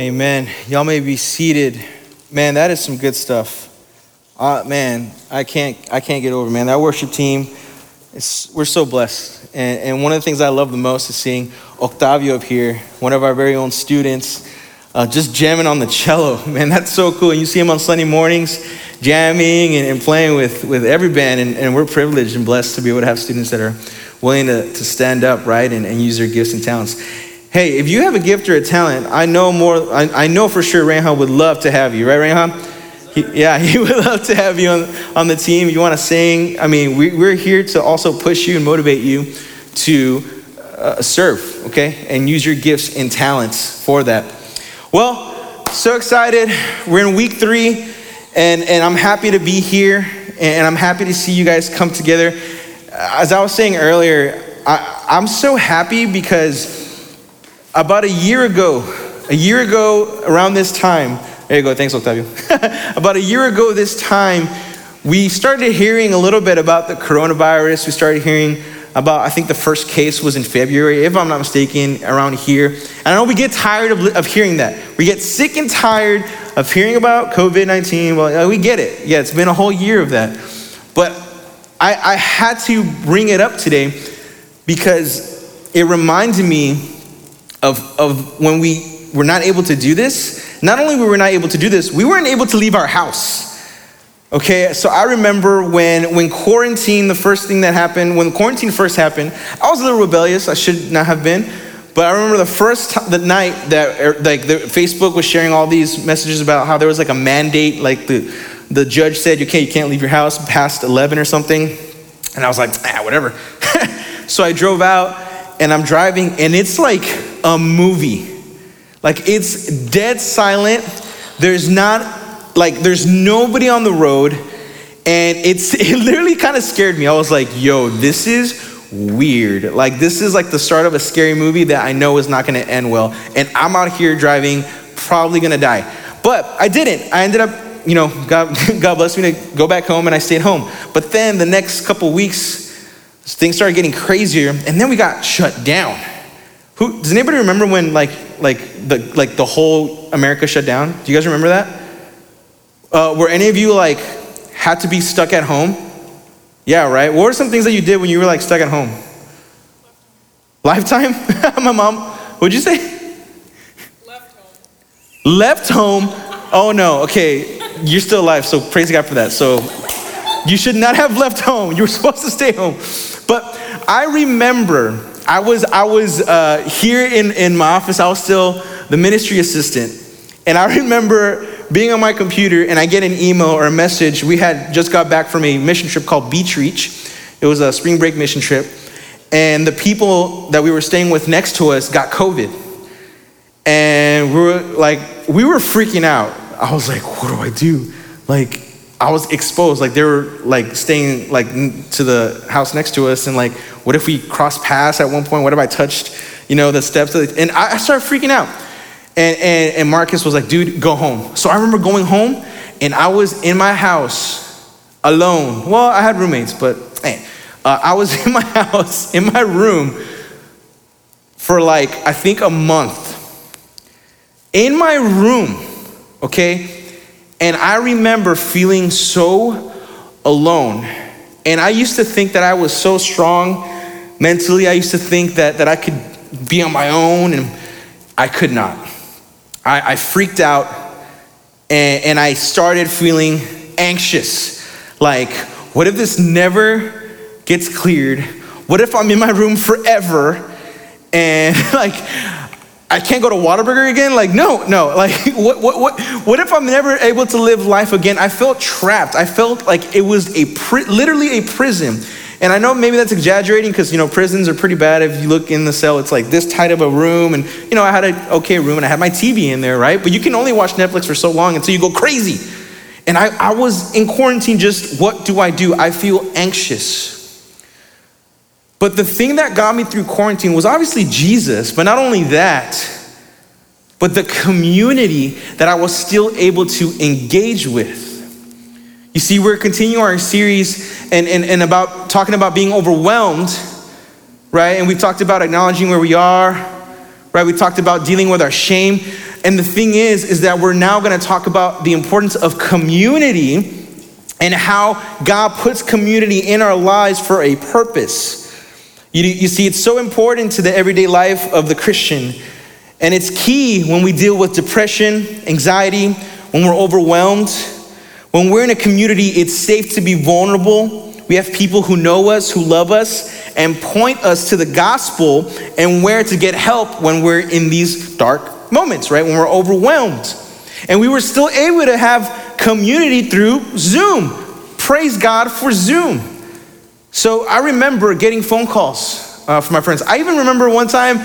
Amen. Y'all may be seated. Man, that is some good stuff. Man, I can't get over, man. That worship team, we're so blessed. And one of the things I love the most is seeing Octavio up here, one of our very own students, just jamming on the cello. Man, that's so cool. And you see him on Sunday mornings jamming and playing with every band. And we're privileged and blessed to be able to have students that are willing to stand up, right, and use their gifts and talents. Hey, if you have a gift or a talent, I know for sure Rehan would love to have you, right, Rehan? He would love to have you on the team. You want to sing? I mean, we're here to also push you and motivate you to serve, okay? And use your gifts and talents for that. Well, so excited. We're in week 3, and I'm happy to be here, and I'm happy to see you guys come together. As I was saying earlier, I'm so happy because about a year ago around this time, there you go, thanks Octavio. About a year ago this time, we started hearing a little bit about the coronavirus. We started hearing about, I think the first case was in February, if I'm not mistaken, around here. And I know we get tired of hearing that. We get sick and tired of hearing about COVID-19. Well, we get it. Yeah, it's been a whole year of that. But I had to bring it up today because it reminded me of when we were not able to do this. Not only were we not able to do this, we weren't able to leave our house. Okay, so I remember when quarantine first happened, I was a little rebellious. I should not have been. But I remember the night that Facebook was sharing all these messages about how there was like a mandate, like the judge said, you can't leave your house past 11 or something. And I was like, whatever. So I drove out and I'm driving and it's like a movie. Like it's dead silent. There's nobody on the road. And it literally kind of scared me. I was like, yo, this is weird. Like this is like the start of a scary movie that I know is not gonna end well. And I'm out here driving, probably gonna die. But I didn't. I ended up, God bless me to go back home and I stayed home. But then the next couple weeks, things started getting crazier and then we got shut down. Does anybody remember when the whole America shut down? Do you guys remember that? Were any of you had to be stuck at home? Yeah, right? What were some things that you did when you were stuck at home? Lifetime? My mom, what'd you say? Left home? Oh no, okay. You're still alive, so praise God for that. So you should not have left home. You were supposed to stay home. But I remember I was here in my office. I was still the ministry assistant. And I remember being on my computer and I get an email or a message. We had just got back from a mission trip called Beach Reach. It was a spring break mission trip. And the people that we were staying with next to us got COVID. And we were freaking out. I was like, what do I do? I was exposed. They were staying to the house next to us, and what if we cross paths at one point? What if I touched, the steps? And I started freaking out. And Marcus was like, dude, go home. So I remember going home, and I was in my house alone. Well, I had roommates, but I was in my house, in my room, for I think a month. In my room, okay. And I remember feeling so alone. And I used to think that I was so strong mentally. I used to think that I could be on my own, and I could not. I freaked out and I started feeling anxious. What if this never gets cleared? What if I'm in my room forever? And I can't go to Whataburger again? No. What if I'm never able to live life again? I felt trapped. I felt like it was literally a prison. And I know maybe that's exaggerating because, prisons are pretty bad. If you look in the cell, it's this tight of a room. And, I had an okay room and I had my TV in there, right? But you can only watch Netflix for so long until you go crazy. And I was in quarantine just, what do I do? I feel anxious. But the thing that got me through quarantine was obviously Jesus, but not only that, but the community that I was still able to engage with. You see, we're continuing our series and about talking about being overwhelmed, right? And we've talked about acknowledging where we are, right? We talked about dealing with our shame. And the thing is that we're now going to talk about the importance of community and how God puts community in our lives for a purpose. You see, it's so important to the everyday life of the Christian. And it's key when we deal with depression, anxiety, when we're overwhelmed. When we're in a community, it's safe to be vulnerable. We have people who know us, who love us, and point us to the gospel and where to get help when we're in these dark moments, right? When we're overwhelmed. And we were still able to have community through Zoom. Praise God for Zoom. So I remember getting phone calls from my friends. I even remember one time,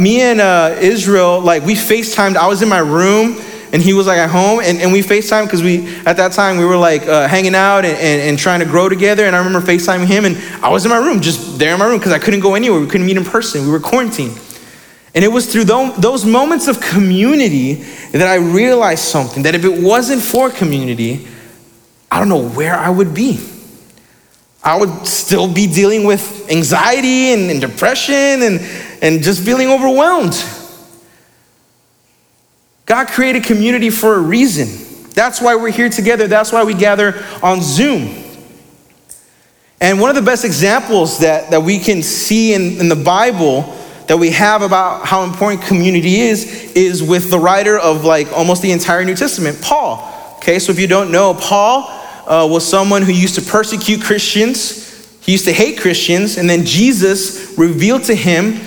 me and Israel, like we FaceTimed. I was in my room and he was like at home, and we FaceTimed because at that time we were like hanging out and trying to grow together. And I remember FaceTiming him, and I was in my room, just there in my room, because I couldn't go anywhere. We couldn't meet in person. We were quarantined. And it was through those moments of community that I realized something, that if it wasn't for community, I don't know where I would be. I would still be dealing with anxiety and depression and just feeling overwhelmed. God created community for a reason. That's why we're here together. That's why we gather on Zoom. And one of the best examples that we can see in the Bible that we have about how important community is with the writer of like almost the entire New Testament, Paul. Okay, so if you don't know, Paul was someone who used to persecute Christians. He used to hate Christians. And then Jesus revealed to him,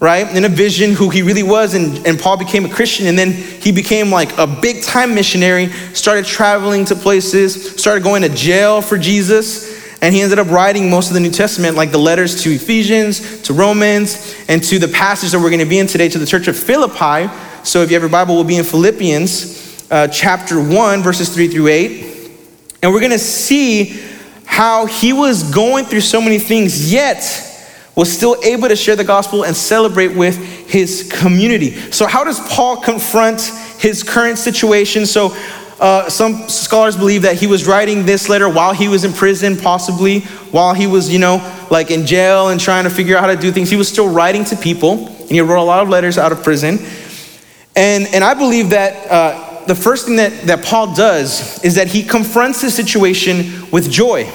right, in a vision who he really was. And Paul became a Christian. And then he became like a big time missionary, started traveling to places, started going to jail for Jesus. And he ended up writing most of the New Testament, like the letters to Ephesians, to Romans, and to the passage that we're going to be in today, to the church of Philippi. So if you have your Bible, we'll be in Philippians chapter 1, verses 3-8. And we're going to see how he was going through so many things, yet was still able to share the gospel and celebrate with his community. So how does Paul confront his current situation? So some scholars believe that he was writing this letter while he was in prison, possibly while he was, like in jail and trying to figure out how to do things. He was still writing to people, and he wrote a lot of letters out of prison. And I believe that the first thing that Paul does is that he confronts his situation with joy.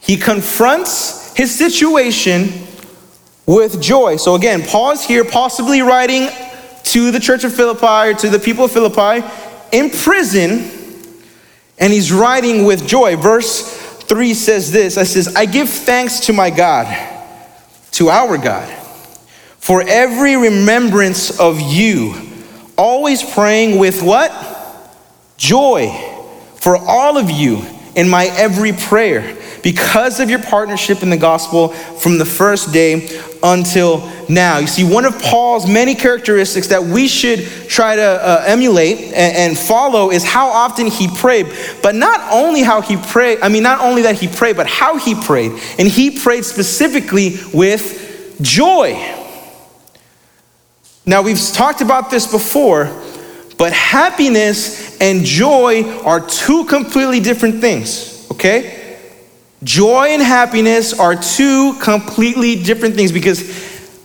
He confronts his situation with joy. So again, Paul is here possibly writing to the church of Philippi or to the people of Philippi in prison, and he's writing with joy. Verse 3 says this, it says, I give thanks to my God, to our God, for every remembrance of you, always praying with what? Joy for all of you in my every prayer because of your partnership in the gospel from the first day until now. You see, one of Paul's many characteristics that we should try to emulate and follow is how often he prayed, but not only that he prayed, but how he prayed. And he prayed specifically with joy. Now, we've talked about this before, but happiness and joy are two completely different things, okay? Joy and happiness are two completely different things because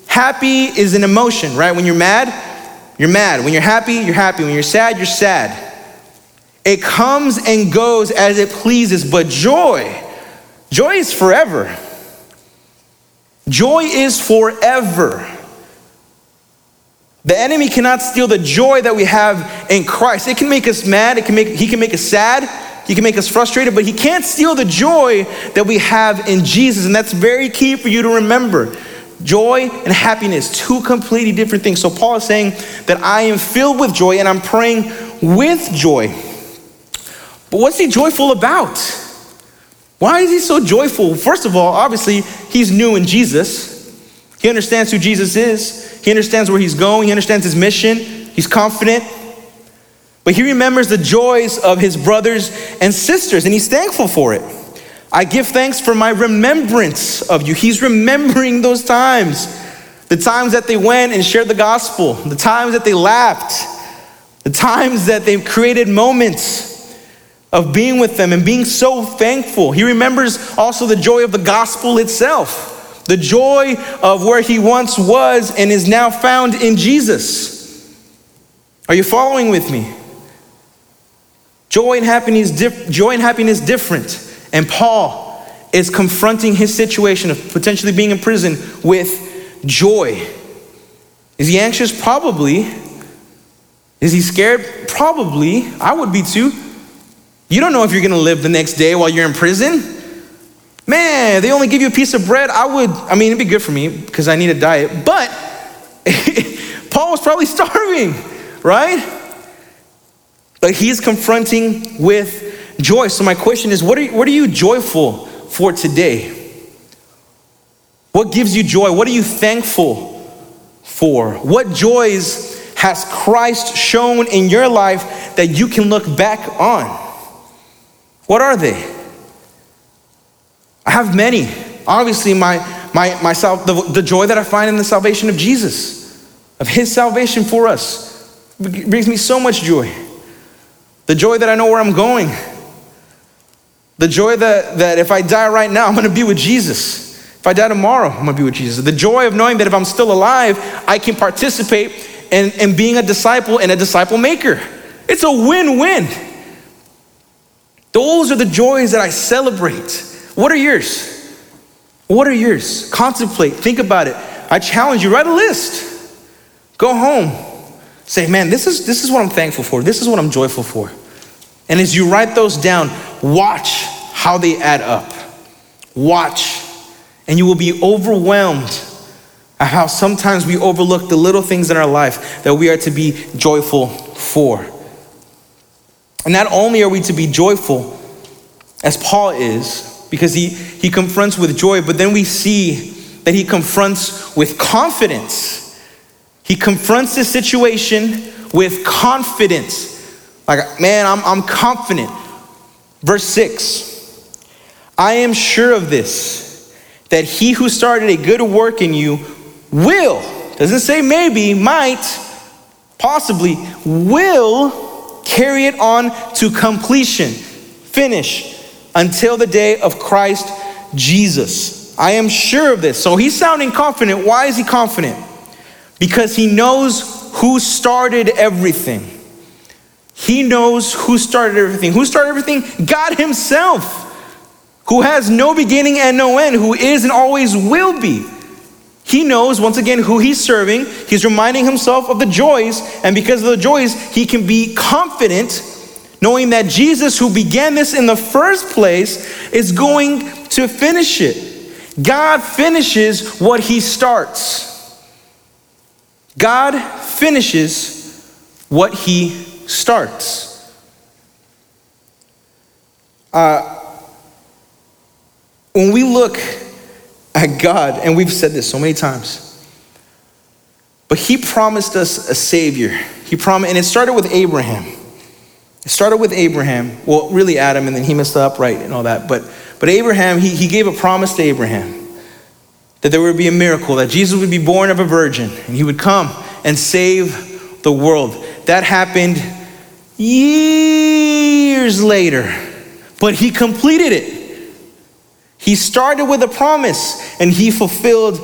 happy is an emotion, right? When you're mad, you're mad. When you're happy, you're happy. When you're sad, you're sad. It comes and goes as it pleases, but joy is forever. Joy is forever. The enemy cannot steal the joy that we have in Christ. It can make us mad. He can make us sad. He can make us frustrated, but he can't steal the joy that we have in Jesus. And that's very key for you to remember. Joy and happiness, two completely different things. So Paul is saying that I am filled with joy and I'm praying with joy. But what's he joyful about? Why is he so joyful? First of all, obviously, he's new in Jesus. He understands who Jesus is. He understands where he's going. He understands his mission. He's confident. But he remembers the joys of his brothers and sisters, and he's thankful for it. I give thanks for my remembrance of you. He's remembering those times, the times that they went and shared the gospel, the times that they laughed, the times that they've created moments of being with them and being so thankful. He remembers also the joy of the gospel itself. The joy of where he once was and is now found in Jesus. Are you following with me? Joy and happiness different. And Paul is confronting his situation of potentially being in prison with joy. Is he anxious? Probably. Is he scared? Probably. I would be too. You don't know if you're going to live the next day while you're in prison. Man, they only give you a piece of bread. It'd be good for me because I need a diet. But Paul was probably starving, right? But he's confronting with joy. So my question is, what are you joyful for today? What gives you joy? What are you thankful for? What joys has Christ shown in your life that you can look back on? What are they? I have many. Obviously, the joy that I find in the salvation of Jesus, of his salvation for us, brings me so much joy. The joy that I know where I'm going. The joy that if I die right now, I'm going to be with Jesus. If I die tomorrow, I'm going to be with Jesus. The joy of knowing that if I'm still alive, I can participate in being a disciple and a disciple maker. It's a win-win. Those are the joys that I celebrate. What are yours? What are yours? Contemplate. Think about it. I challenge you. Write a list. Go home. Say, man, this is what I'm thankful for. This is what I'm joyful for. And as you write those down, watch how they add up. Watch. And you will be overwhelmed at how sometimes we overlook the little things in our life that we are to be joyful for. And not only are we to be joyful, as Paul is, because he confronts with joy, but then we see that he confronts with confidence. He confronts this situation with confidence. Like, man, I'm confident. Verse 6. I am sure of this, that he who started a good work in you will, doesn't say maybe, might, possibly, will carry it on to completion, finish, until the day of Christ Jesus. I am sure of this. So he's sounding confident. Why is he confident? Because he knows who started everything. He knows who started everything. Who started everything? God himself, who has no beginning and no end, who is and always will be. He knows, once again, who he's serving. He's reminding himself of the joys, and because of the joys, he can be confident, knowing that Jesus, who began this in the first place, is going to finish it. God finishes what he starts. God finishes what he starts. When we look at God, and we've said this so many times, but he promised us a savior. He promised, and it started with Abraham. It started with Abraham. Well, really Adam, and then he messed up, right, and all that. But Abraham, he gave a promise to Abraham, that there would be a miracle, that Jesus would be born of a virgin, and he would come and save the world. That happened years later, but he completed it. He started with a promise, and he fulfilled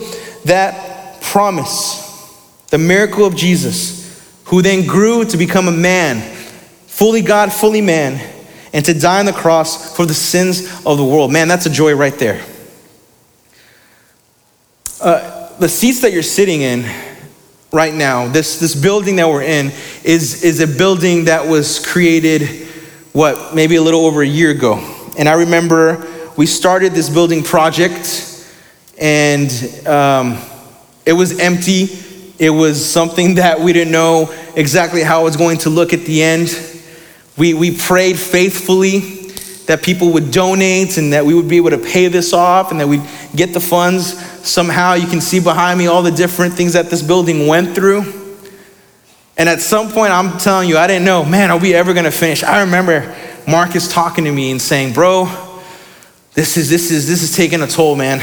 that promise. The miracle of Jesus, who then grew to become a man, fully God, fully man, and to die on the cross for the sins of the world. Man, that's a joy right there. The seats that you're sitting in right now, this building that we're in is a building that was created, maybe a little over a year ago. And I remember we started this building project, and it was empty. It was something that we didn't know exactly how it was going to look at the end. We prayed faithfully that people would donate and that we would be able to pay this off and that we'd get the funds somehow. You can see behind me all the different things that this building went through. And at some point, I'm telling you, I didn't know, man, are we ever gonna finish? I remember Marcus talking to me and saying, bro, this is taking a toll, man.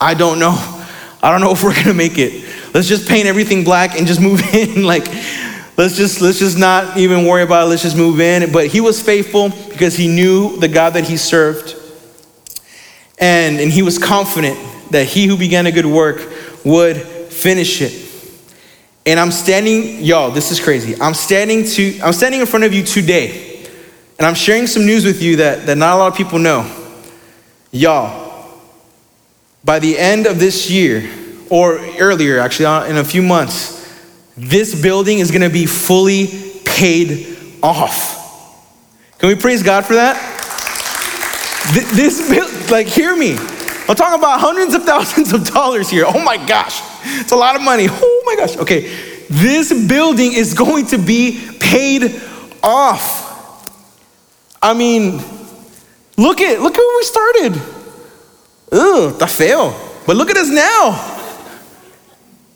I don't know if we're gonna make it. Let's just paint everything black and just move in. Let's just not even worry about it. Let's just move in. But he was faithful because he knew the God that he served. And he was confident that he who began a good work would finish it. And I'm standing, y'all, this is crazy. I'm standing in front of you today. And I'm sharing some news with you that not a lot of people know. Y'all, by the end of this year, or earlier actually, in a few months, this building is gonna be fully paid off. Can we praise God for that? This build, hear me. I'm talking about hundreds of thousands of dollars here. Oh my gosh, it's a lot of money. Oh my gosh, okay. This building is going to be paid off. I mean, look at where we started. Ugh, está feo. But look at us now.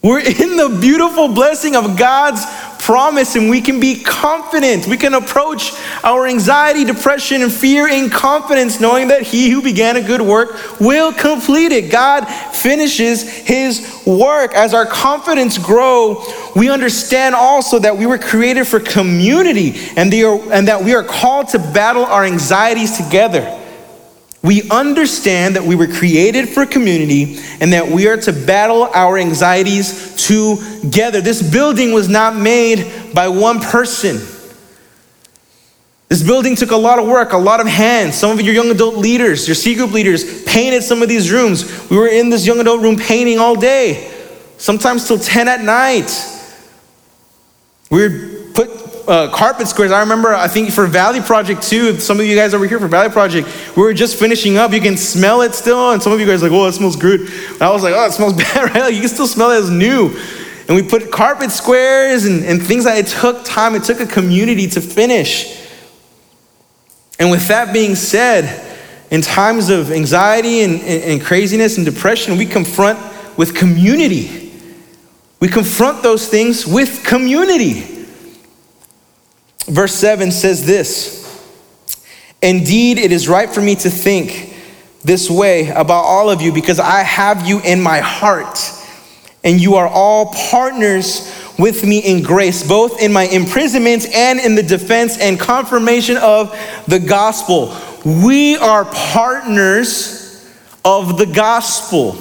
We're in the beautiful blessing of God's promise, and we can be confident. We can approach our anxiety, depression, and fear in confidence, knowing that he who began a good work will complete it. God finishes his work. As our confidence grows, we understand also that we were created for community and that we are called to battle our anxieties together. We understand that we were created for community and that we are to battle our anxieties together. This building was not made by one person. This building took a lot of work, a lot of hands. Some of your young adult leaders, your C group leaders, painted some of these rooms. We were in this young adult room painting all day, sometimes till 10 at night. We put carpet squares. I remember, I think for Valley Project too, some of you guys over here for Valley Project, we were just finishing up. You can smell it still. And some of you guys are like, oh, it smells good. And I was like, oh, it smells bad, right? You can still smell it as new. And we put carpet squares and things like that. It took time. It took a community to finish. And with that being said, in times of anxiety and craziness and depression, we confront with community. We confront those things with community. Verse 7 says this, "Indeed, it is right for me to think this way about all of you, because I have you in my heart, and you are all partners with me in grace, both in my imprisonment and in the defense and confirmation of the gospel." We are partners of the gospel.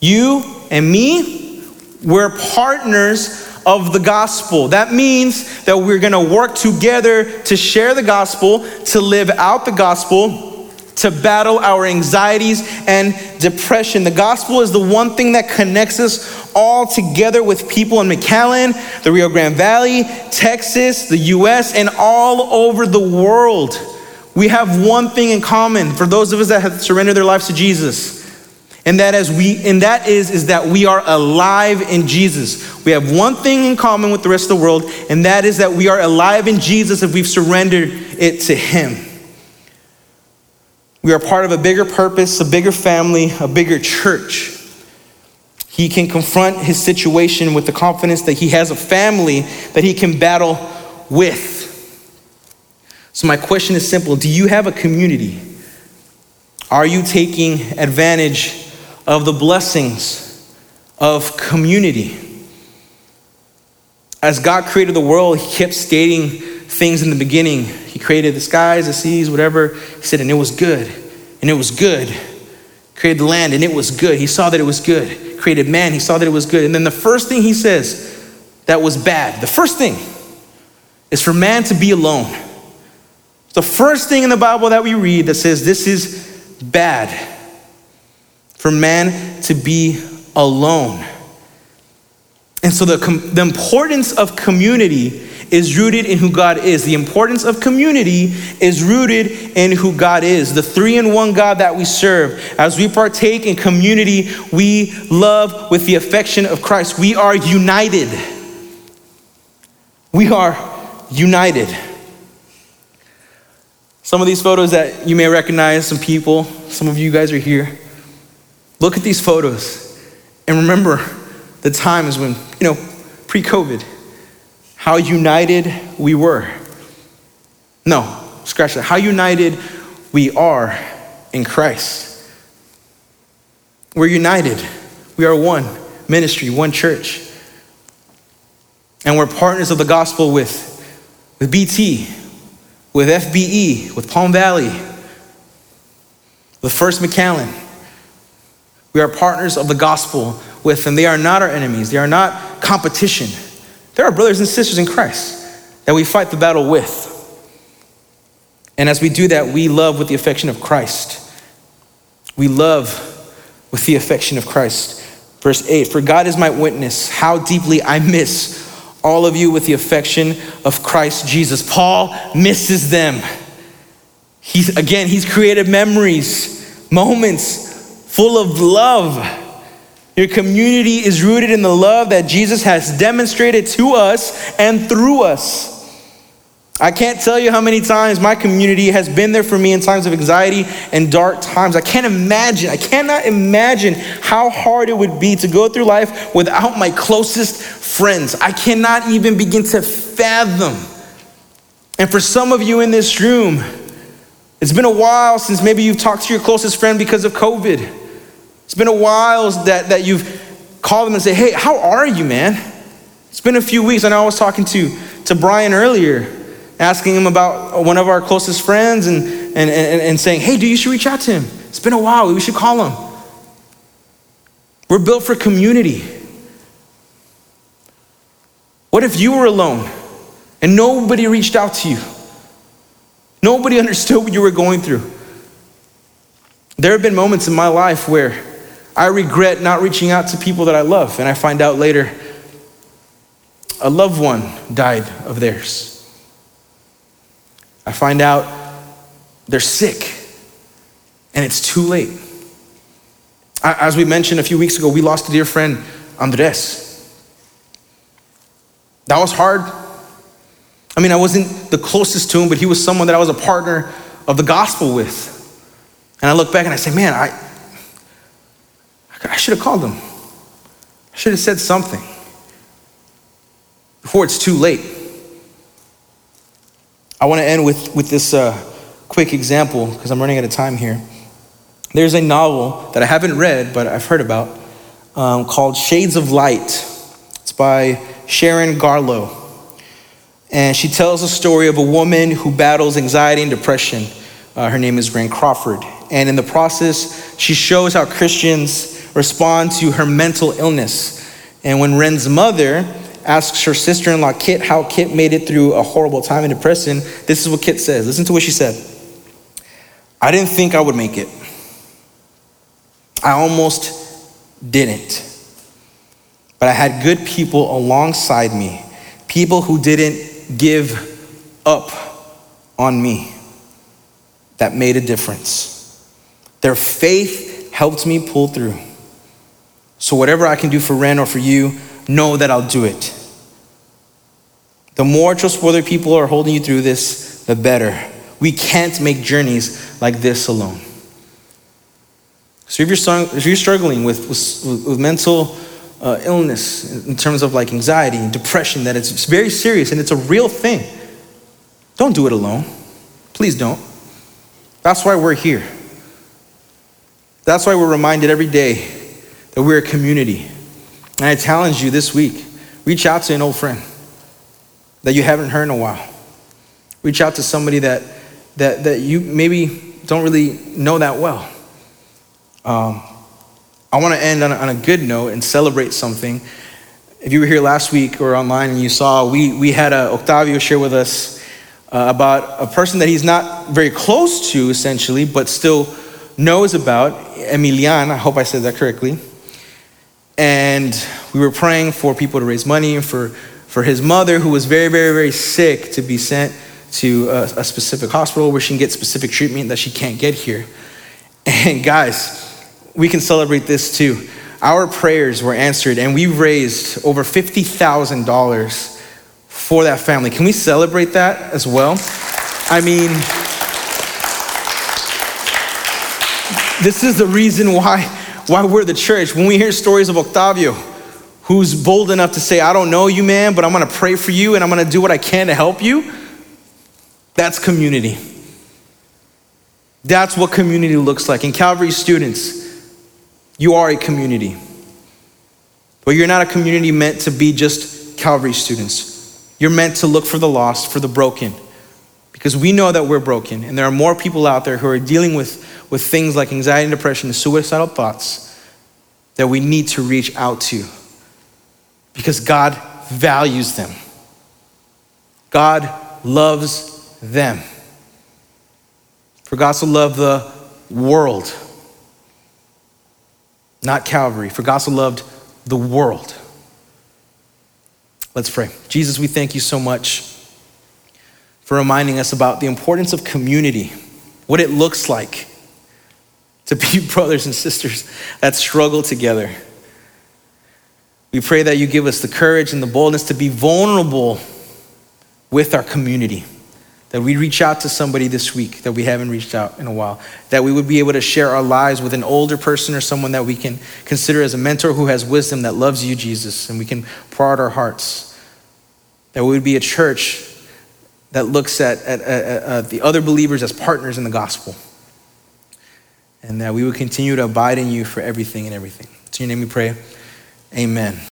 You and me, we're partners of the gospel. That means that we're going to work together to share the gospel, to live out the gospel, to battle our anxieties and depression. The gospel is the one thing that connects us all together with people in McAllen, the Rio Grande Valley, Texas, the U.S., and all over the world. We have one thing in common for those of us that have surrendered their lives to Jesus. And that is that we are alive in Jesus. We have one thing in common with the rest of the world, and that is that we are alive in Jesus if we've surrendered it to him. We are part of a bigger purpose, a bigger family, a bigger church. He can confront his situation with the confidence that he has a family that he can battle with. So my question is simple. Do you have a community? Are you taking advantage of the blessings of community? As God created the world, he kept stating things in the beginning. He created the skies, the seas, whatever. He said, and it was good, and it was good. Created the land, and it was good. He saw that it was good. Created man, he saw that it was good. And then the first thing he says that was bad, the first thing is for man to be alone. It's the first thing in the Bible that we read that says this is bad, for man to be alone. And so the importance of community is rooted in who God is. The importance of community is rooted in who God is. The three-in-one God that we serve. As we partake in community, we love with the affection of Christ. We are united. We are united. Some of these photos that you may recognize, some people, some of you guys are here. Look at these photos and remember the times when, pre-COVID, how united we were. No, scratch that. How united we are in Christ. We're united. We are one ministry, one church. And we're partners of the gospel with BT, with FBE, with Palm Valley, with First McAllen. We are partners of the gospel with them. They are not our enemies. They are not competition. There are brothers and sisters in Christ that we fight the battle with. And as we do that, we love with the affection of Christ. We love with the affection of Christ. Verse 8, for God is my witness, how deeply I miss all of you with the affection of Christ Jesus. Paul misses them. He's created memories, moments full of love. Your community is rooted in the love that Jesus has demonstrated to us and through us. I can't tell you how many times my community has been there for me in times of anxiety and dark times. I cannot imagine how hard it would be to go through life without my closest friends. I cannot even begin to fathom. And for some of you in this room, it's been a while since maybe you've talked to your closest friend because of COVID. It's been a while that you've called them and say, hey, how are you, man? It's been a few weeks. I know I was talking to Brian earlier, asking him about one of our closest friends and saying, hey, dude, you should reach out to him. It's been a while. We should call him. We're built for community. What if you were alone and nobody reached out to you? Nobody understood what you were going through. There have been moments in my life where I regret not reaching out to people that I love, and I find out later a loved one died of theirs. I find out they're sick and it's too late. As we mentioned a few weeks ago, we lost a dear friend, Andres. That was hard. I mean, I wasn't the closest to him, but he was someone that I was a partner of the gospel with. And I look back and I say, man, I should have called him. I should have said something before it's too late. I want to end with this quick example because I'm running out of time here. There's a novel that I haven't read, but I've heard about called Shades of Light. It's by Sharon Garlow. And she tells the story of a woman who battles anxiety and depression. Her name is Rain Crawford. And in the process, she shows how Christians respond to her mental illness. And when Ren's mother asks her sister-in-law, Kit, how Kit made it through a horrible time in depression, this is what Kit says. Listen to what she said. I didn't think I would make it. I almost didn't. But I had good people alongside me, people who didn't give up on me. That made a difference. Their faith helped me pull through. So whatever I can do for Ren or for you, know that I'll do it. The more trustworthy people are holding you through this, the better. We can't make journeys like this alone. So if you're struggling with mental illness in terms of like anxiety and depression, that it's very serious and it's a real thing, don't do it alone. Please don't. That's why we're here. That's why we're reminded every day that we're a community. And I challenge you this week, reach out to an old friend that you haven't heard in a while. Reach out to somebody that you maybe don't really know that well. I want to end on a good note and celebrate something. If you were here last week or online and you saw, we had Octavio share with us about a person that he's not very close to, essentially, but still knows about, Emilian. I hope I said that correctly. And we were praying for people to raise money for his mother, who was very, very, very sick, to be sent to a specific hospital where she can get specific treatment that she can't get here. And guys, we can celebrate this too. Our prayers were answered and we raised over $50,000 for that family. Can we celebrate that as well? I mean, this is the reason why we're the church. When we hear stories of Octavio, who's bold enough to say, I don't know you, man, but I'm gonna pray for you and I'm gonna do what I can to help you. That's community. That's what community looks like. And Calvary students, you are a community. But you're not a community meant to be just Calvary students. You're meant to look for the lost, for the broken. Because we know that we're broken and there are more people out there who are dealing with things like anxiety and depression and suicidal thoughts that we need to reach out to. because God values them. God loves them. For God so loved the world, not Calvary. For God so loved the world. Let's pray. Jesus, we thank you so much for reminding us about the importance of community, what it looks like to be brothers and sisters that struggle together. We pray that you give us the courage and the boldness to be vulnerable with our community, that we reach out to somebody this week that we haven't reached out in a while, that we would be able to share our lives with an older person or someone that we can consider as a mentor who has wisdom, that loves you, Jesus, and we can pour out our hearts, that we would be a church that looks at the other believers as partners in the gospel, and that we would continue to abide in you for everything and everything. In your name we pray, amen.